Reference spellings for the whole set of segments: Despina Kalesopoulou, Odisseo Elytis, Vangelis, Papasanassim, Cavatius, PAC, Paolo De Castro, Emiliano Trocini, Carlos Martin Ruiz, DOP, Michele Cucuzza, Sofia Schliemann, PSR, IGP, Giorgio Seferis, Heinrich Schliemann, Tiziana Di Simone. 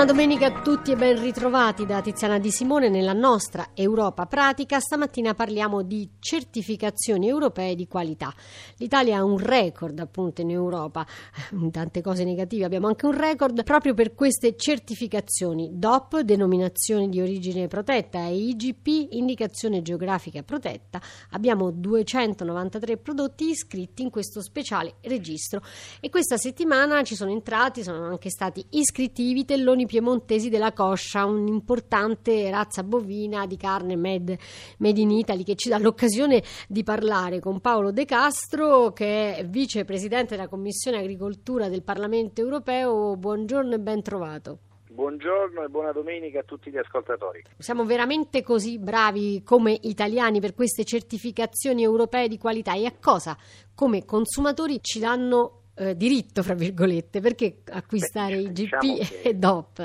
Buona domenica a tutti e ben ritrovati da Tiziana Di Simone nella nostra Europa pratica. Stamattina parliamo di certificazioni europee di qualità. L'Italia ha un record appunto in Europa, tante cose negative, abbiamo anche un record proprio per queste certificazioni DOP, denominazione di origine protetta, e IGP, indicazione geografica protetta. Abbiamo 293 prodotti iscritti in questo speciale registro e questa settimana ci sono entrati, sono anche stati iscritti i vitelloni piemontesi della coscia, un'importante razza bovina di carne made in Italy, che ci dà l'occasione di parlare con Paolo De Castro, che è vicepresidente della Commissione Agricoltura del Parlamento Europeo. Buongiorno e ben trovato. Buongiorno e buona domenica a tutti gli ascoltatori. Siamo veramente così bravi come italiani per queste certificazioni europee di qualità? E a cosa come consumatori ci danno diritto, fra virgolette, perché acquistare IGP e DOP?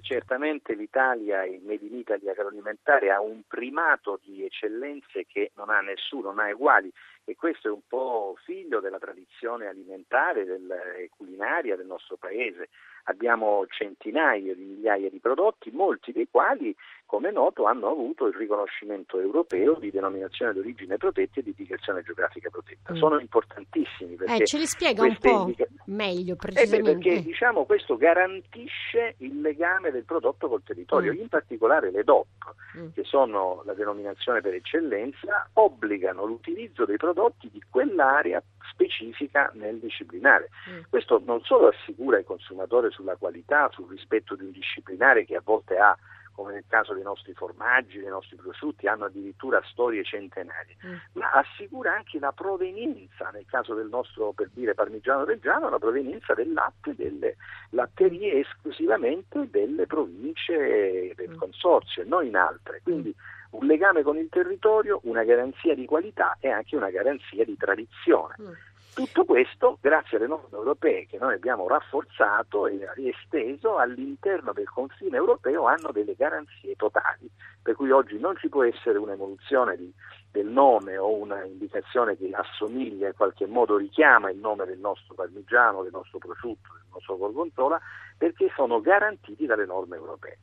Certamente l'Italia, il Made in Italy agroalimentare, ha un primato di eccellenze che non ha nessuno, non ha uguali, e questo è un po' figlio della tradizione alimentare e culinaria del nostro paese. Abbiamo centinaia di migliaia di prodotti, molti dei quali, come noto, hanno avuto il riconoscimento europeo di denominazione d'origine protetta e di indicazione geografica protetta. Sono importantissimi perché ce li spiega un po' meglio, precisamente. Perché diciamo questo garantisce il legame del prodotto col territorio, in particolare le DOP, che sono la denominazione per eccellenza, obbligano l'utilizzo dei prodotti di quell'area specifica nel disciplinare. Questo non solo assicura il consumatore sulla qualità, sul rispetto di un disciplinare che a volte ha, come nel caso dei nostri formaggi, dei nostri prosciutti, hanno addirittura storie centenarie, ma assicura anche la provenienza, nel caso del nostro, per dire, parmigiano reggiano, la provenienza del latte, delle latterie esclusivamente delle province del consorzio e non in altre. Quindi un legame con il territorio, una garanzia di qualità e anche una garanzia di tradizione. Tutto questo grazie alle norme europee che noi abbiamo rafforzato e esteso all'interno del confine europeo, hanno delle garanzie totali, per cui oggi non ci può essere un'evoluzione del nome o una indicazione che assomiglia, in qualche modo richiama il nome del nostro parmigiano, del nostro prosciutto, del nostro gorgonzola, perché sono garantiti dalle norme europee.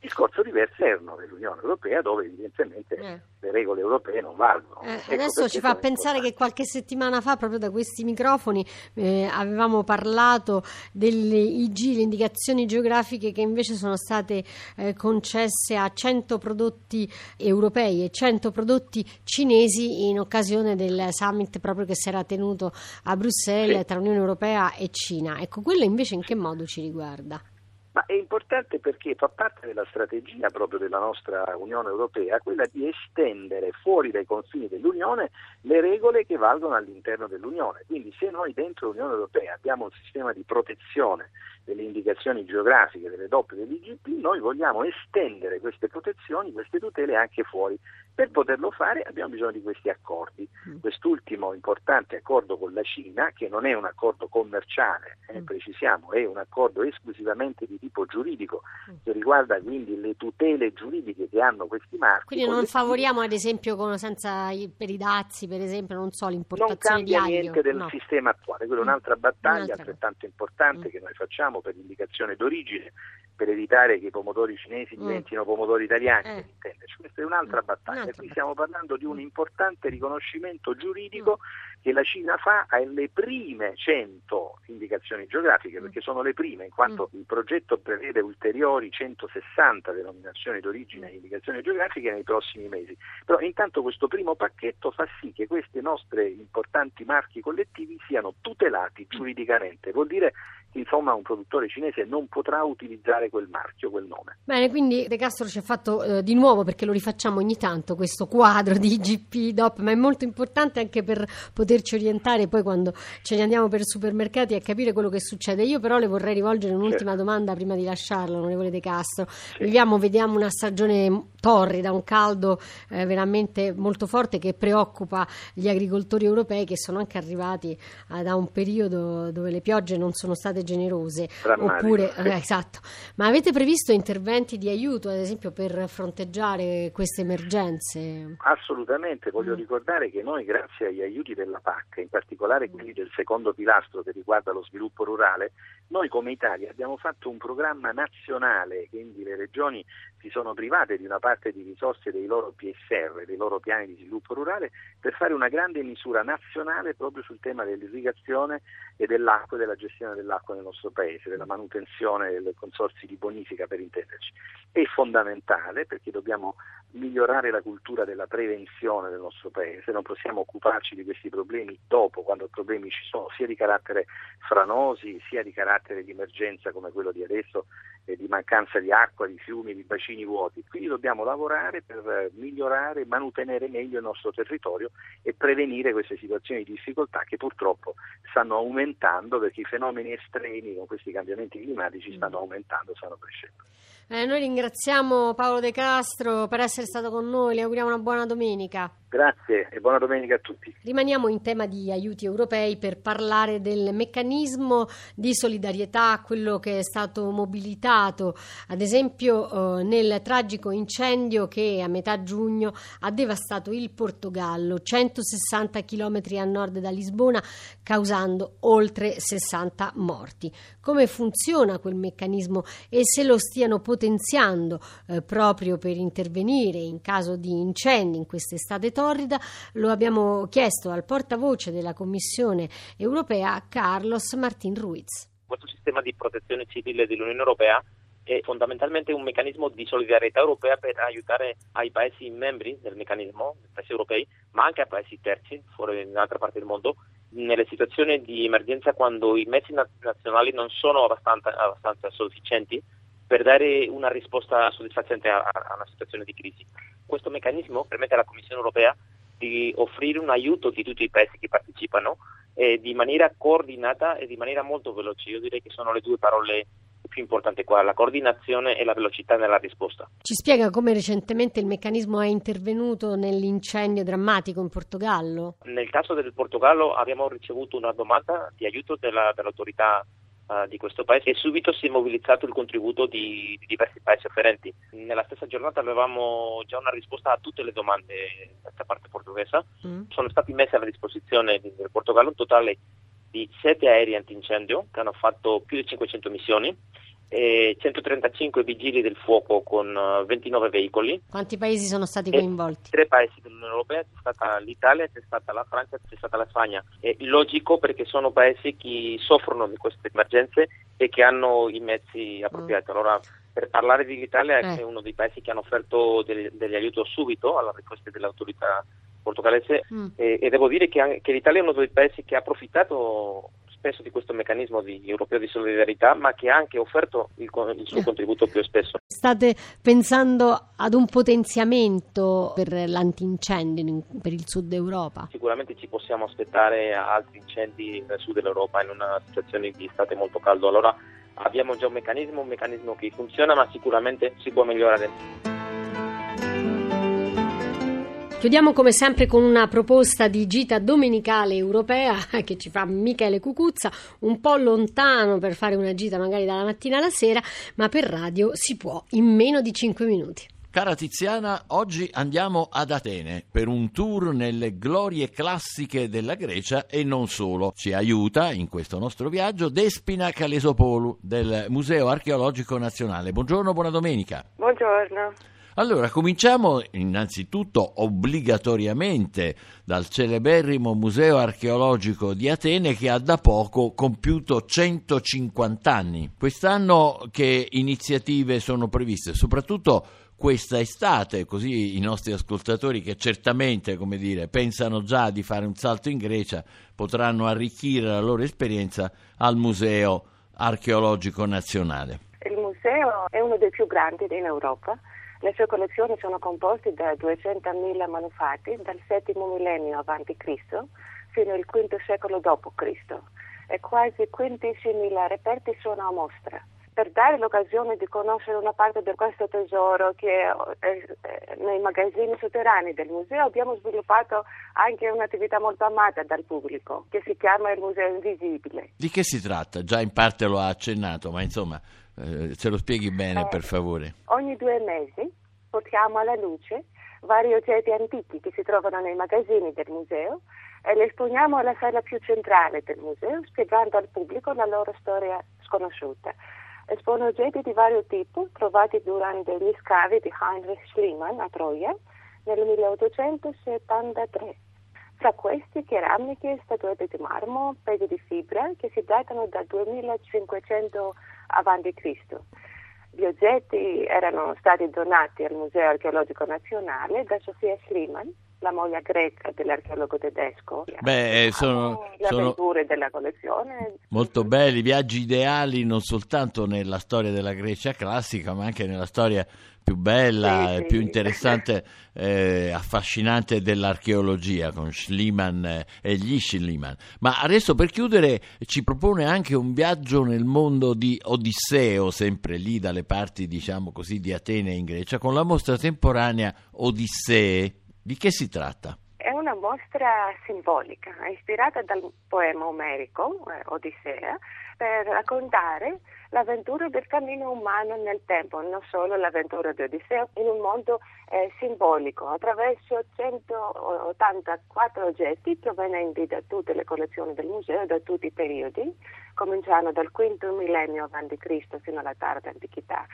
Discorso diverso dell'Unione Europea, dove evidentemente le regole europee non valgono. Adesso ci fa pensare che qualche settimana fa, proprio da questi microfoni, avevamo parlato delle IG, le indicazioni geografiche, che invece sono state concesse a 100 prodotti europei e 100 prodotti cinesi in occasione del summit proprio che si era tenuto a Bruxelles tra Unione Europea e Cina. Ecco, quello invece in che modo ci riguarda? Ma è importante perché fa parte della strategia proprio della nostra Unione Europea, quella di estendere fuori dai confini dell'Unione le regole che valgono all'interno dell'Unione. Quindi se noi dentro l'Unione Europea abbiamo un sistema di protezione delle indicazioni geografiche, delle DOP e dell'IGP, noi vogliamo estendere queste protezioni, queste tutele anche fuori. Per poterlo fare abbiamo bisogno di questi accordi. Quest'ultimo importante accordo con la Cina, che non è un accordo commerciale, precisiamo, è un accordo esclusivamente di tipo giuridico, che riguarda quindi le tutele giuridiche che hanno questi marchi. Quindi non favoriamo, ad esempio, per i dazi, per esempio, non so, l'importazione di aglio. Non cambia niente del sistema attuale, quella è un'altra battaglia altrettanto importante che noi facciamo per l'indicazione d'origine, per evitare che i pomodori cinesi diventino pomodori italiani, per intenderci. Questa è un'altra battaglia. Qui stiamo parlando di un importante riconoscimento giuridico che la Cina fa alle prime 100 indicazioni geografiche, perché sono le prime, in quanto il progetto prevede ulteriori 160 denominazioni d'origine e indicazioni geografiche nei prossimi mesi. Però intanto questo primo pacchetto fa sì che questi nostri importanti marchi collettivi siano tutelati giuridicamente. Vuol dire che, insomma, un produttore cinese non potrà utilizzare quel marchio, quel nome. Bene, quindi De Castro ci ha fatto di nuovo, perché lo rifacciamo ogni tanto, questo quadro di IGP, DOP, ma è molto importante anche per poterci orientare poi quando ce ne andiamo per supermercati a capire quello che succede. Io però le vorrei rivolgere un'ultima domanda prima di lasciarlo, onorevole De Castro. Vediamo una stagione torrida, un caldo veramente molto forte che preoccupa gli agricoltori europei, che sono anche arrivati da un periodo dove le piogge non sono state generose. Oppure, esatto. Ma avete previsto interventi di aiuto, ad esempio, per fronteggiare queste emergenze? Assolutamente, voglio ricordare che noi, grazie agli aiuti della PAC, in particolare quelli del secondo pilastro che riguarda lo sviluppo rurale, noi come Italia abbiamo fatto un programma nazionale, quindi le regioni si sono private di una parte di risorse dei loro PSR, dei loro piani di sviluppo rurale, per fare una grande misura nazionale proprio sul tema dell'irrigazione e dell'acqua e della gestione dell'acqua nel nostro paese, della manutenzione dei consorzi di bonifica, per intenderci. È fondamentale perché dobbiamo migliorare la cultura della prevenzione del nostro paese, non possiamo occuparci di questi problemi dopo, quando problemi ci sono, sia di carattere franosi, sia di carattere di emergenza come quello di adesso, di mancanza di acqua, di fiumi, di bacini vuoti. Quindi dobbiamo lavorare per migliorare, mantenere meglio il nostro territorio e prevenire queste situazioni di difficoltà che purtroppo stanno aumentando, perché i fenomeni estremi con questi cambiamenti climatici stanno aumentando, stanno crescendo. Noi ringraziamo Paolo De Castro per essere stato con noi, le auguriamo una buona domenica. Grazie e buona domenica a tutti. Rimaniamo in tema di aiuti europei per parlare del meccanismo di solidarietà, quello che è stato mobilitato ad esempio nel tragico incendio che a metà giugno ha devastato il Portogallo, 160 km a nord da Lisbona, causando oltre 60 morti. Come funziona quel meccanismo e se lo stiano potenziando proprio per intervenire in caso di incendi in quest'estate torrida? Lo abbiamo chiesto al portavoce della Commissione europea, Carlos Martin Ruiz. Questo sistema di protezione civile dell'Unione Europea è fondamentalmente un meccanismo di solidarietà europea per aiutare ai paesi membri del meccanismo, paesi europei, ma anche a paesi terzi, fuori in altre parti del mondo, nelle situazioni di emergenza quando i mezzi nazionali non sono abbastanza sufficienti per dare una risposta soddisfacente a una situazione di crisi. Questo meccanismo permette alla Commissione europea di offrire un aiuto di tutti i paesi che partecipano di maniera coordinata e di maniera molto veloce. Io direi che sono le due parole più importanti qua, la coordinazione e la velocità nella risposta. Ci spiega come recentemente il meccanismo è intervenuto nell'incendio drammatico in Portogallo? Nel caso del Portogallo abbiamo ricevuto una domanda di aiuto dell'autorità di questo paese e subito si è mobilizzato il contributo di diversi paesi afferenti. Nella stessa giornata avevamo già una risposta a tutte le domande da parte portoghese. Sono stati messi alla disposizione del Portogallo un totale di 7 aerei antincendio che hanno fatto più di 500 missioni, 135 vigili del fuoco con 29 veicoli. Quanti paesi sono stati coinvolti? 3 paesi dell'Unione Europea, c'è stata l'Italia, c'è stata la Francia, c'è stata la Spagna. È logico perché sono paesi che soffrono di queste emergenze e che hanno i mezzi appropriati. Allora, per parlare dell'Italia, è uno dei paesi che hanno offerto degli aiuti subito alla richiesta dell'autorità portoghese e devo dire che l'Italia è uno dei paesi che ha approfittato spesso di questo meccanismo europeo di solidarietà, ma che ha anche offerto il suo contributo più spesso. State pensando ad un potenziamento per l'antincendio per il sud Europa? Sicuramente ci possiamo aspettare altri incendi nel sud dell'Europa in una situazione di estate molto caldo. Allora abbiamo già un meccanismo che funziona, ma sicuramente si può migliorare. Chiudiamo come sempre con una proposta di gita domenicale europea che ci fa Michele Cucuzza, un po' lontano per fare una gita magari dalla mattina alla sera, ma per radio si può in meno di 5 minuti. Cara Tiziana, oggi andiamo ad Atene per un tour nelle glorie classiche della Grecia e non solo. Ci aiuta in questo nostro viaggio Despina Kalesopoulou del Museo Archeologico Nazionale. Buongiorno, buona domenica. Buongiorno. Allora, cominciamo innanzitutto obbligatoriamente dal celeberrimo Museo Archeologico di Atene, che ha da poco compiuto 150 anni. Quest'anno che iniziative sono previste? Soprattutto questa estate, così i nostri ascoltatori che certamente, pensano già di fare un salto in Grecia, potranno arricchire la loro esperienza al Museo Archeologico Nazionale. Il museo è uno dei più grandi in Europa. Le sue collezioni sono composte da 200.000 manufatti dal VII millennio avanti Cristo fino al V secolo dopo Cristo e quasi 15.000 reperti sono a mostra. per dare l'occasione di conoscere una parte di questo tesoro che nei magazzini sotterranei del museo abbiamo sviluppato anche un'attività molto amata dal pubblico che si chiama il Museo Invisibile. Di che si tratta? Già in parte lo ha accennato, ma insomma ce lo spieghi bene per favore. Ogni 2 mesi portiamo alla luce vari oggetti antichi che si trovano nei magazzini del museo e li esponiamo alla sala più centrale del museo spiegando al pubblico la loro storia sconosciuta. Espone oggetti di vario tipo trovati durante gli scavi di Heinrich Schliemann a Troia nel 1873. Tra questi ceramiche, statuette di marmo, pezzi di fibra che si datano dal 2500 a.C. Gli oggetti erano stati donati al Museo Archeologico Nazionale da Sofia Schliemann, la moglie greca dell'archeologo tedesco. Beh, sono le avventure della collezione. Molto belli, viaggi ideali non soltanto nella storia della Grecia classica, ma anche nella storia più bella, sì, più interessante, affascinante dell'archeologia con Schliemann e gli Schliemann. Ma adesso per chiudere ci propone anche un viaggio nel mondo di Odisseo, sempre lì dalle parti diciamo così di Atene in Grecia, con la mostra temporanea Odissee. Di che si tratta? È una mostra simbolica, ispirata dal poema omerico, Odissea, per raccontare l'avventura del cammino umano nel tempo, non solo l'avventura di Odisseo, in un mondo simbolico, attraverso 184 oggetti provenienti da tutte le collezioni del museo, da tutti i periodi, cominciando dal V millennio a.C. fino alla tarda antichità.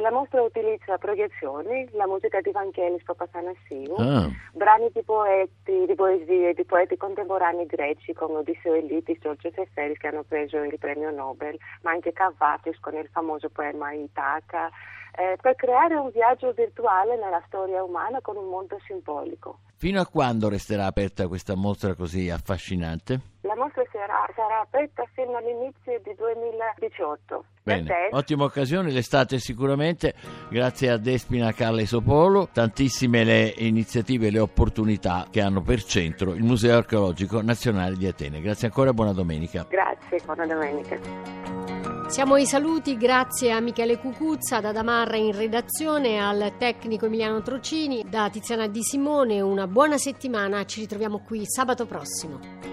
La mostra utilizza proiezioni, la musica di Vangelis, Papasanassim, brani di poeti, di poesie, di poeti contemporanei greci come Odisseo Elytis, Giorgio Seferis che hanno preso il premio Nobel, ma anche Cavatius con il famoso poema Itaca, per creare un viaggio virtuale nella storia umana con un mondo simbolico. Fino a quando resterà aperta questa mostra così affascinante? La mostra sarà aperta fino all'inizio di 2018. Bene, ottima occasione, l'estate sicuramente, grazie a Despina Kalesopoulou, tantissime le iniziative e le opportunità che hanno per centro il Museo Archeologico Nazionale di Atene. Grazie ancora, buona domenica. Grazie, buona domenica. Siamo ai saluti, grazie a Michele Cucuzza, da Damarra in redazione, al tecnico Emiliano Trocini, da Tiziana Di Simone, una buona settimana, ci ritroviamo qui sabato prossimo.